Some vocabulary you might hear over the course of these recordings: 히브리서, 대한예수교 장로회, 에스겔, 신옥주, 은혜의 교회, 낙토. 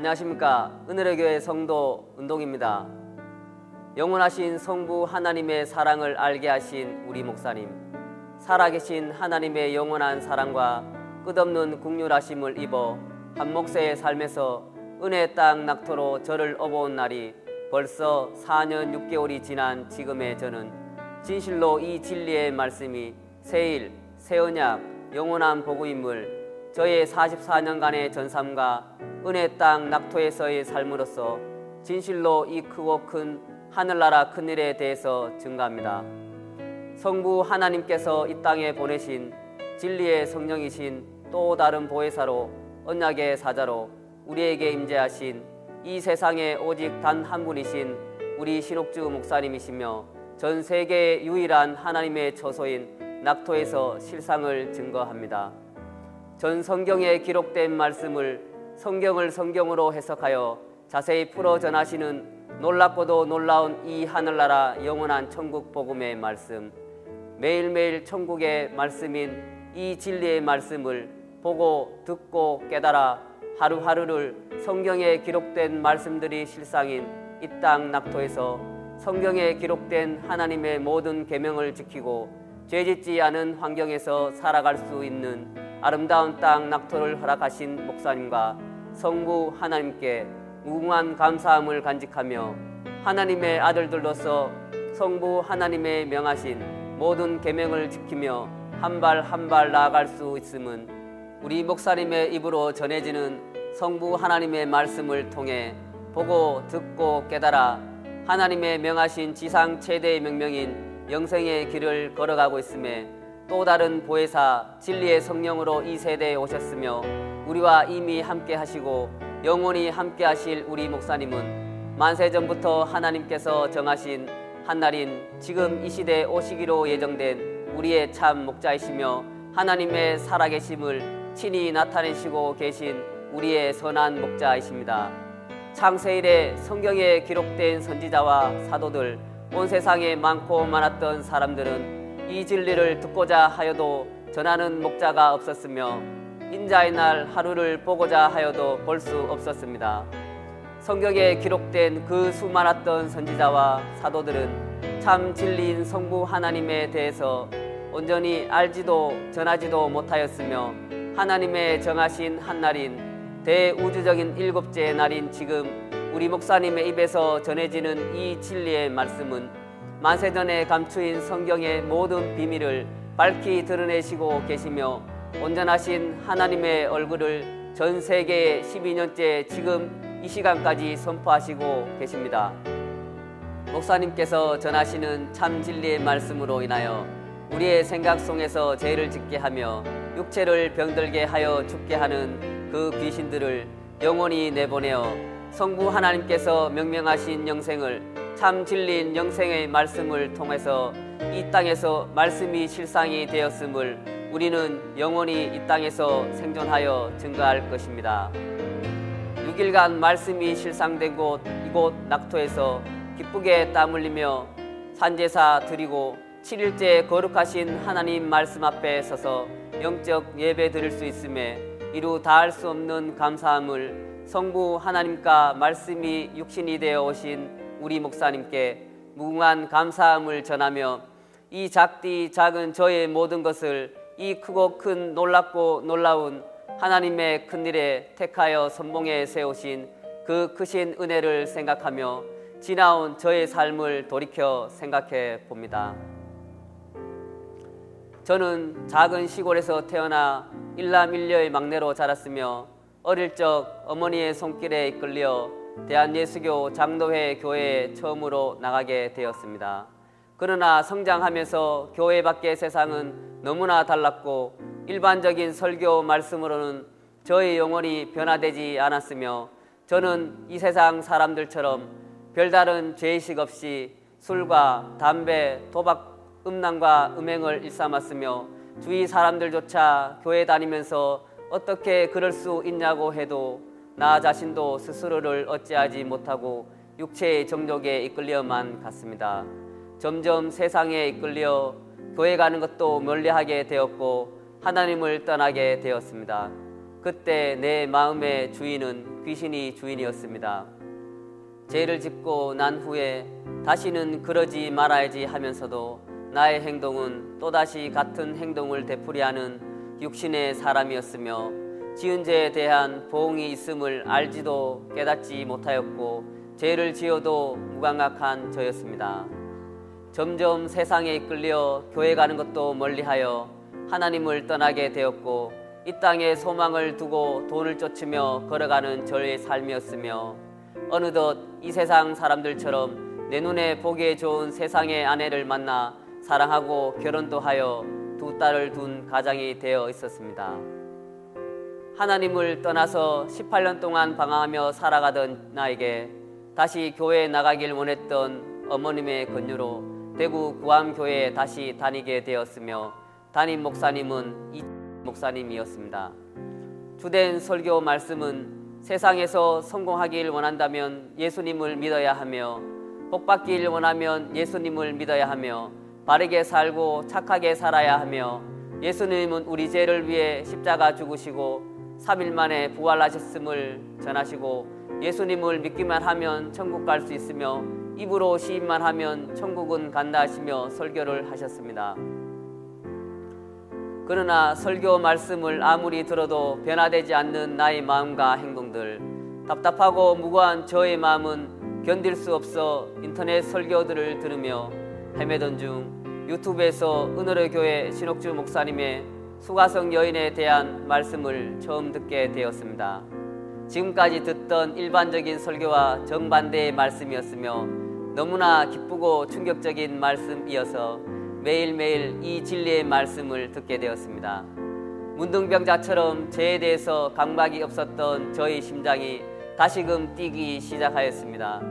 안녕하십니까. 은혜의 교회 성도 은동입니다. 영원하신 성부 하나님의 사랑을 알게 하신 우리 목사님, 살아계신 하나님의 영원한 사랑과 끝없는 긍휼하심을 입어 한 몫의 삶에서 은혜의 땅 낙토로 저를 업어온 날이 벌써 4년 6개월이 지난 지금의 저는 진실로 이 진리의 말씀이 새일, 새언약, 영원한 보구임을 저의 44년간의 전삼과 은혜의 땅 낙토에서의 삶으로서 진실로 이 크고 큰 하늘나라 큰일에 대해서 증가합니다. 성부 하나님께서 이 땅에 보내신 진리의 성령이신 또 다른 보혜사로, 언약의 사자로 우리에게 임재하신 이 세상에 오직 단 한 분이신 우리 신옥주 목사님이시며 전 세계의 유일한 하나님의 처소인 낙토에서 실상을 증거합니다. 전 성경에 기록된 말씀을 성경을 성경으로 해석하여 자세히 풀어 전하시는 놀랍고도 놀라운 이 하늘나라 영원한 천국 복음의 말씀, 매일매일 천국의 말씀인 이 진리의 말씀을 보고 듣고 깨달아 하루하루를 성경에 기록된 말씀들이 실상인 이 땅 낙토에서 성경에 기록된 하나님의 모든 계명을 지키고 죄짓지 않은 환경에서 살아갈 수 있는 아름다운 땅 낙토를 허락하신 목사님과 성부 하나님께 무궁한 감사함을 간직하며 하나님의 아들들로서 성부 하나님의 명하신 모든 계명을 지키며 한 발 한 발 나아갈 수 있음은 우리 목사님의 입으로 전해지는 성부 하나님의 말씀을 통해 보고 듣고 깨달아 하나님의 명하신 지상 최대의 명명인 영생의 길을 걸어가고 있음에 또 다른 보혜사 진리의 성령으로 이 세대에 오셨으며 우리와 이미 함께 하시고 영원히 함께 하실 우리 목사님은 만세전부터 하나님께서 정하신 한날인 지금 이 시대에 오시기로 예정된 우리의 참 목자이시며 하나님의 살아계심을 친히 나타내시고 계신 우리의 선한 목자이십니다. 창세 이래 성경에 기록된 선지자와 사도들, 온 세상에 많고 많았던 사람들은 이 진리를 듣고자 하여도 전하는 목자가 없었으며 인자의 날 하루를 보고자 하여도 볼 수 없었습니다. 성경에 기록된 그 수많았던 선지자와 사도들은 참 진리인 성부 하나님에 대해서 온전히 알지도 전하지도 못하였으며 하나님의 정하신 한날인 대우주적인 일곱째 날인 지금 우리 목사님의 입에서 전해지는 이 진리의 말씀은 만세전에 감추인 성경의 모든 비밀을 밝히 드러내시고 계시며 온전하신 하나님의 얼굴을 전 세계에 12년째 지금 이 시간까지 선포하시고 계십니다. 목사님께서 전하시는 참 진리의 말씀으로 인하여 우리의 생각 속에서 죄를 짓게 하며 육체를 병들게 하여 죽게 하는 그 귀신들을 영원히 내보내어 성부 하나님께서 명명하신 영생을, 참 진리인 영생의 말씀을 통해서 이 땅에서 말씀이 실상이 되었음을 우리는 영원히 이 땅에서 생존하여 증거할 것입니다. 6일간 말씀이 실상된 곳, 이곳 낙토에서 기쁘게 땀 흘리며 산제사 드리고 7일째 거룩하신 하나님 말씀 앞에 서서 영적 예배 드릴 수 있음에 이루 다할 수 없는 감사함을 성부 하나님과 말씀이 육신이 되어 오신 우리 목사님께 무궁한 감사함을 전하며 이 작디 작은 저의 모든 것을 이 크고 큰 놀랍고 놀라운 하나님의 큰일에 택하여 선봉에 세우신 그 크신 은혜를 생각하며 지나온 저의 삶을 돌이켜 생각해 봅니다. 저는 작은 시골에서 태어나 일남일녀의 막내로 자랐으며 어릴 적 어머니의 손길에 이끌려 대한예수교 장로회 교회에 처음으로 나가게 되었습니다. 그러나 성장하면서 교회 밖의 세상은 너무나 달랐고 일반적인 설교 말씀으로는 저의 영혼이 변화되지 않았으며 저는 이 세상 사람들처럼 별다른 죄의식 없이 술과 담배, 도박, 음란과 음행을 일삼았으며 주위 사람들조차 교회 다니면서 어떻게 그럴 수 있냐고 해도 나 자신도 스스로를 어찌하지 못하고 육체의 정욕에 이끌려만 갔습니다. 점점 세상에 이끌려 교회 가는 것도 멀리하게 되었고 하나님을 떠나게 되었습니다. 그때 내 마음의 주인은 귀신이 주인이었습니다. 죄를 짓고 난 후에 다시는 그러지 말아야지 하면서도 나의 행동은 또다시 같은 행동을 되풀이하는 육신의 사람이었으며 지은 죄에 대한 보응이 있음을 알지도 깨닫지 못하였고 죄를 지어도 무감각한 저였습니다. 점점 세상에 이끌려 교회 가는 것도 멀리하여 하나님을 떠나게 되었고 이 땅에 소망을 두고 돈을 쫓으며 걸어가는 저의 삶이었으며 어느덧 이 세상 사람들처럼 내 눈에 보기에 좋은 세상의 아내를 만나 사랑하고 결혼도 하여 두 딸을 둔 가장이 되어 있었습니다. 하나님을 떠나서 18년 동안 방황하며 살아가던 나에게 다시 교회에 나가길 원했던 어머님의 권유로 대구 구암교회에 다시 다니게 되었으며 담임 목사님은 목사님이었습니다. 주된 설교 말씀은 세상에서 성공하길 원한다면 예수님을 믿어야 하며 복받길 원하면 예수님을 믿어야 하며 바르게 살고 착하게 살아야 하며 예수님은 우리 죄를 위해 십자가 죽으시고 3일 만에 부활하셨음을 전하시고 예수님을 믿기만 하면 천국 갈 수 있으며 입으로 시인만 하면 천국은 간다 하시며 설교를 하셨습니다. 그러나 설교 말씀을 아무리 들어도 변화되지 않는 나의 마음과 행동들, 답답하고 무거운 저의 마음은 견딜 수 없어 인터넷 설교들을 들으며 헤매던 중 유튜브에서 은혜의 교회 신옥주 목사님의 수가성 여인에 대한 말씀을 처음 듣게 되었습니다. 지금까지 듣던 일반적인 설교와 정반대의 말씀이었으며 너무나 기쁘고 충격적인 말씀이어서 매일매일 이 진리의 말씀을 듣게 되었습니다. 문둥병자처럼 죄에 대해서 강박이 없었던 저의 심장이 다시금 뛰기 시작하였습니다.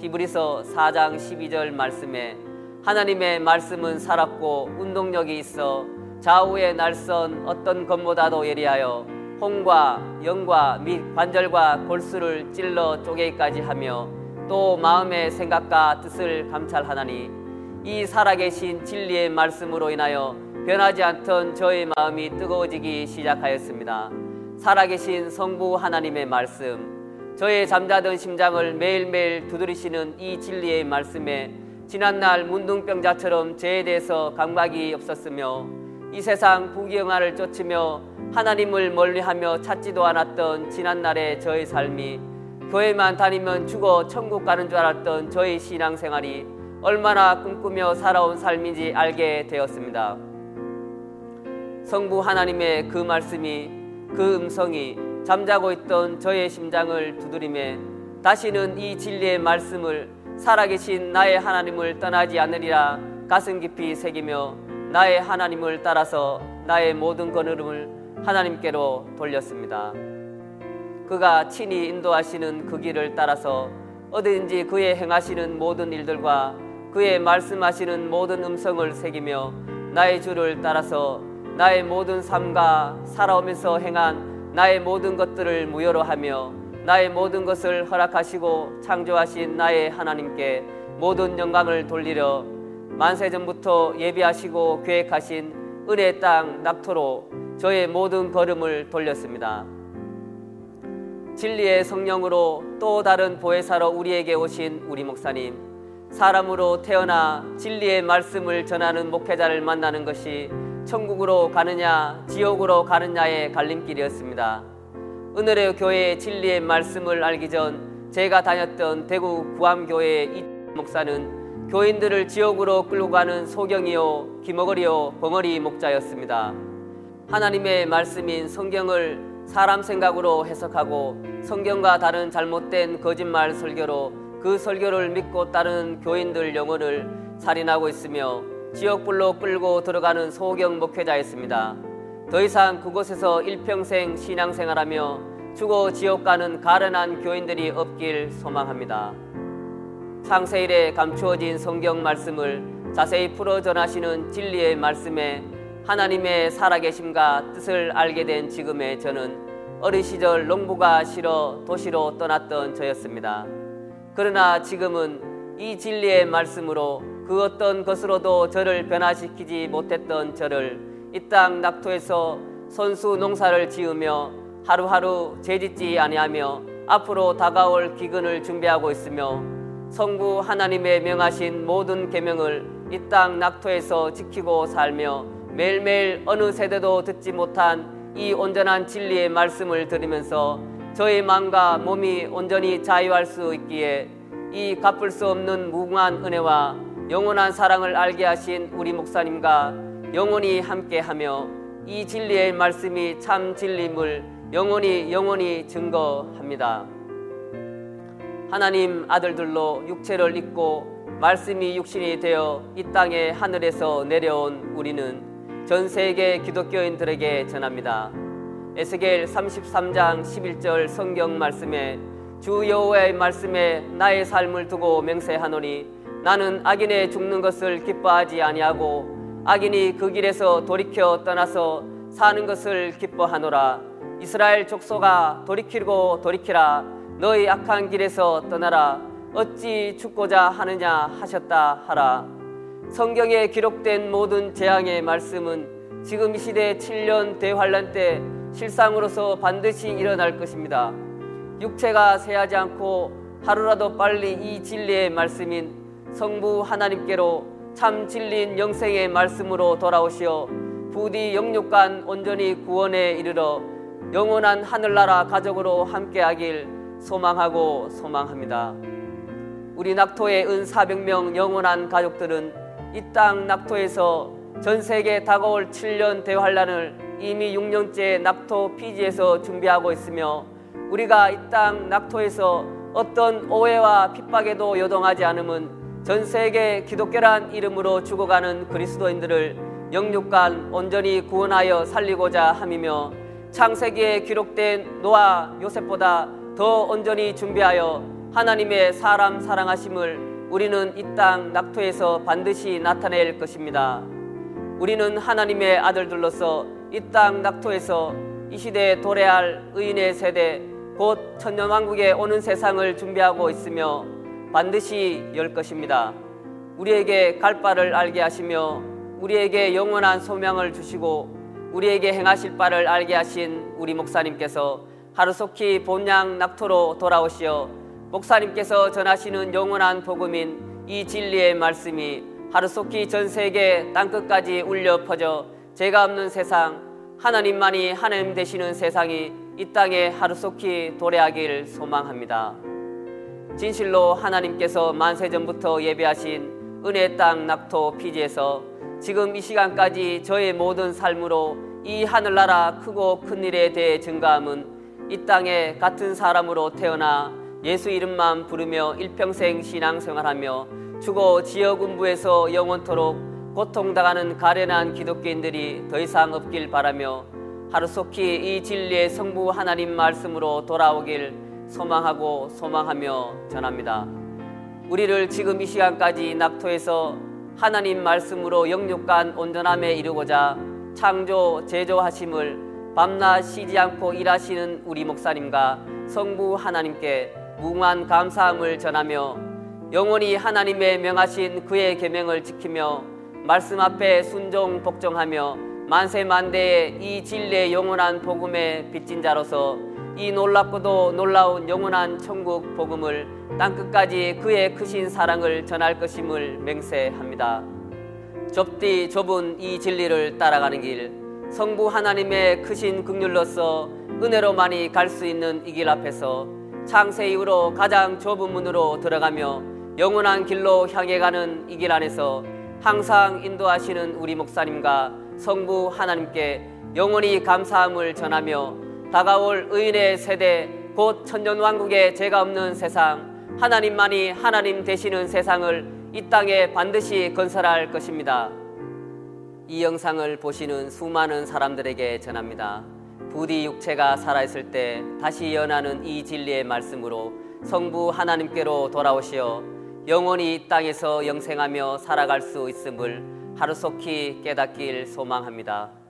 히브리서 4장 12절 말씀에 하나님의 말씀은 살았고 운동력이 있어 좌우의 날선 어떤 검보다도 예리하여 홍과 영과 및 관절과 골수를 찔러 쪼개기까지 하며 또 마음의 생각과 뜻을 감찰하나니 이 살아계신 진리의 말씀으로 인하여 변하지 않던 저의 마음이 뜨거워지기 시작하였습니다. 살아계신 성부 하나님의 말씀, 저의 잠자던 심장을 매일매일 두드리시는 이 진리의 말씀에 지난날 문둥병자처럼 죄에 대해서 강박이 없었으며 이 세상 부귀영화를 쫓으며 하나님을 멀리하며 찾지도 않았던 지난날의 저의 삶이 교회만 다니면 죽어 천국 가는 줄 알았던 저의 신앙생활이 얼마나 꿈꾸며 살아온 삶인지 알게 되었습니다. 성부 하나님의 그 말씀이, 그 음성이 잠자고 있던 저의 심장을 두드리며 다시는 이 진리의 말씀을 살아계신 나의 하나님을 떠나지 않으리라 가슴 깊이 새기며 나의 하나님을 따라서 나의 모든 걸음을 하나님께로 돌렸습니다. 그가 친히 인도하시는 그 길을 따라서 어디든지 그의 행하시는 모든 일들과 그의 말씀하시는 모든 음성을 새기며 나의 주를 따라서 나의 모든 삶과 살아오면서 행한 나의 모든 것들을 무효로 하며 나의 모든 것을 허락하시고 창조하신 나의 하나님께 모든 영광을 돌리려 만세전부터 예비하시고 계획하신 은혜의 땅 낙토로 저의 모든 걸음을 돌렸습니다. 진리의 성령으로 또 다른 보혜사로 우리에게 오신 우리 목사님, 사람으로 태어나 진리의 말씀을 전하는 목회자를 만나는 것이 천국으로 가느냐 지옥으로 가느냐의 갈림길이었습니다. 은혜의 교회의 진리의 말씀을 알기 전 제가 다녔던 대구 구암교회의 이 목사는 교인들을 지옥으로 끌고 가는 소경이요 기머거리요 벙어리 목자였습니다. 하나님의 말씀인 성경을 사람 생각으로 해석하고 성경과 다른 잘못된 거짓말 설교로 그 설교를 믿고 따르는 교인들 영혼을 살인하고 있으며 지옥불로 끌고 들어가는 소경 목회자였습니다. 더 이상 그곳에서 일평생 신앙생활하며 죽어 지옥 가는 가련한 교인들이 없길 소망합니다. 창세일에 감추어진 성경 말씀을 자세히 풀어 전하시는 진리의 말씀에 하나님의 살아계심과 뜻을 알게 된 지금의 저는 어린 시절 농부가 싫어 도시로 떠났던 저였습니다. 그러나 지금은 이 진리의 말씀으로 그 어떤 것으로도 저를 변화시키지 못했던 저를 이 땅 낙토에서 선수 농사를 지으며 하루하루 죄짓지 아니하며 앞으로 다가올 기근을 준비하고 있으며 성부 하나님의 명하신 모든 계명을 이 땅 낙토에서 지키고 살며 매일매일 어느 세대도 듣지 못한 이 온전한 진리의 말씀을 들으면서 저의 마음과 몸이 온전히 자유할 수 있기에 이 갚을 수 없는 무궁한 은혜와 영원한 사랑을 알게 하신 우리 목사님과 영원히 함께하며 이 진리의 말씀이 참 진리임을 영원히 증거합니다. 하나님 아들들로 육체를 입고 말씀이 육신이 되어 이 땅의 하늘에서 내려온 우리는 전 세계 기독교인들에게 전합니다. 에스겔 33장 11절 성경 말씀에 주 여호와의 말씀에 나의 삶을 두고 맹세하노니 나는 악인의 죽는 것을 기뻐하지 아니하고 악인이 그 길에서 돌이켜 떠나서 사는 것을 기뻐하노라. 이스라엘 족속아 돌이키고 돌이키라. 너희 악한 길에서 떠나라. 어찌 죽고자 하느냐 하셨다 하라. 성경에 기록된 모든 재앙의 말씀은 지금 이 시대 7년 대환란 때 실상으로서 반드시 일어날 것입니다. 육체가 새하지 않고 하루라도 빨리 이 진리의 말씀인 성부 하나님께로 참 진리인 영생의 말씀으로 돌아오시어 부디 영육간 온전히 구원에 이르러 영원한 하늘나라 가족으로 함께하길 소망합니다. 우리 낙토의 은 400명 영원한 가족들은 이 땅 낙토에서 전 세계 다가올 7년 대환란을 이미 6년째 낙토 피지에서 준비하고 있으며 우리가 이 땅 낙토에서 어떤 오해와 핍박에도 요동하지 않음은 전 세계 기독교란 이름으로 죽어가는 그리스도인들을 영육간 온전히 구원하여 살리고자 함이며 창세기에 기록된 노아 요셉보다 더 온전히 준비하여 하나님의 사람 사랑하심을 우리는 이 땅 낙토에서 반드시 나타낼 것입니다. 우리는 하나님의 아들들로서 이 땅 낙토에서 이 시대에 도래할 의인의 세대 곧 천년왕국에 오는 세상을 준비하고 있으며 반드시 열 것입니다. 우리에게 갈 바를 알게 하시며 우리에게 영원한 소명을 주시고 우리에게 행하실 바를 알게 하신 우리 목사님께서 하루속히 본향 낙토로 돌아오시어 목사님께서 전하시는 영원한 복음인 이 진리의 말씀이 하루속히 전 세계 땅끝까지 울려 퍼져 죄가 없는 세상, 하나님만이 하나님 되시는 세상이 이 땅에 하루속히 도래하길 소망합니다. 진실로 하나님께서 만세전부터 예비하신 은혜의 땅 낙토 피지에서 지금 이 시간까지 저의 모든 삶으로 이 하늘나라 크고 큰 일에 대해 증거함은 이 땅에 같은 사람으로 태어나 예수 이름만 부르며 일평생 신앙생활하며 죽어 지역음부에서 영원토록 고통당하는 가련한 기독교인들이 더 이상 없길 바라며 하루속히 이 진리의 성부 하나님 말씀으로 돌아오길 소망하며 전합니다. 우리를 지금 이 시간까지 낙토에서 하나님 말씀으로 영육간 온전함에 이르고자 창조 제조하심을 밤낮 쉬지 않고 일하시는 우리 목사님과 성부 하나님께 무궁한 감사함을 전하며 영원히 하나님의 명하신 그의 계명을 지키며 말씀 앞에 순종 복종하며 만세만대의 이 진리의 영원한 복음의 빚진 자로서 이 놀랍고도 놀라운 영원한 천국 복음을 땅끝까지 그의 크신 사랑을 전할 것임을 맹세합니다. 좁디 좁은 이 진리를 따라가는 길 성부 하나님의 크신 긍휼로서 은혜로만이 갈 수 있는 이 길 앞에서 창세 이후로 가장 좁은 문으로 들어가며 영원한 길로 향해 가는 이 길 안에서 항상 인도하시는 우리 목사님과 성부 하나님께 영원히 감사함을 전하며 다가올 의인의 세대 곧 천년왕국에 죄가 없는 세상 하나님만이 하나님 되시는 세상을 이 땅에 반드시 건설할 것입니다. 이 영상을 보시는 수많은 사람들에게 전합니다. 부디 육체가 살아있을 때 다시 연하는 이 진리의 말씀으로 성부 하나님께로 돌아오시어 영원히 이 땅에서 영생하며 살아갈 수 있음을 하루속히 깨닫길 소망합니다.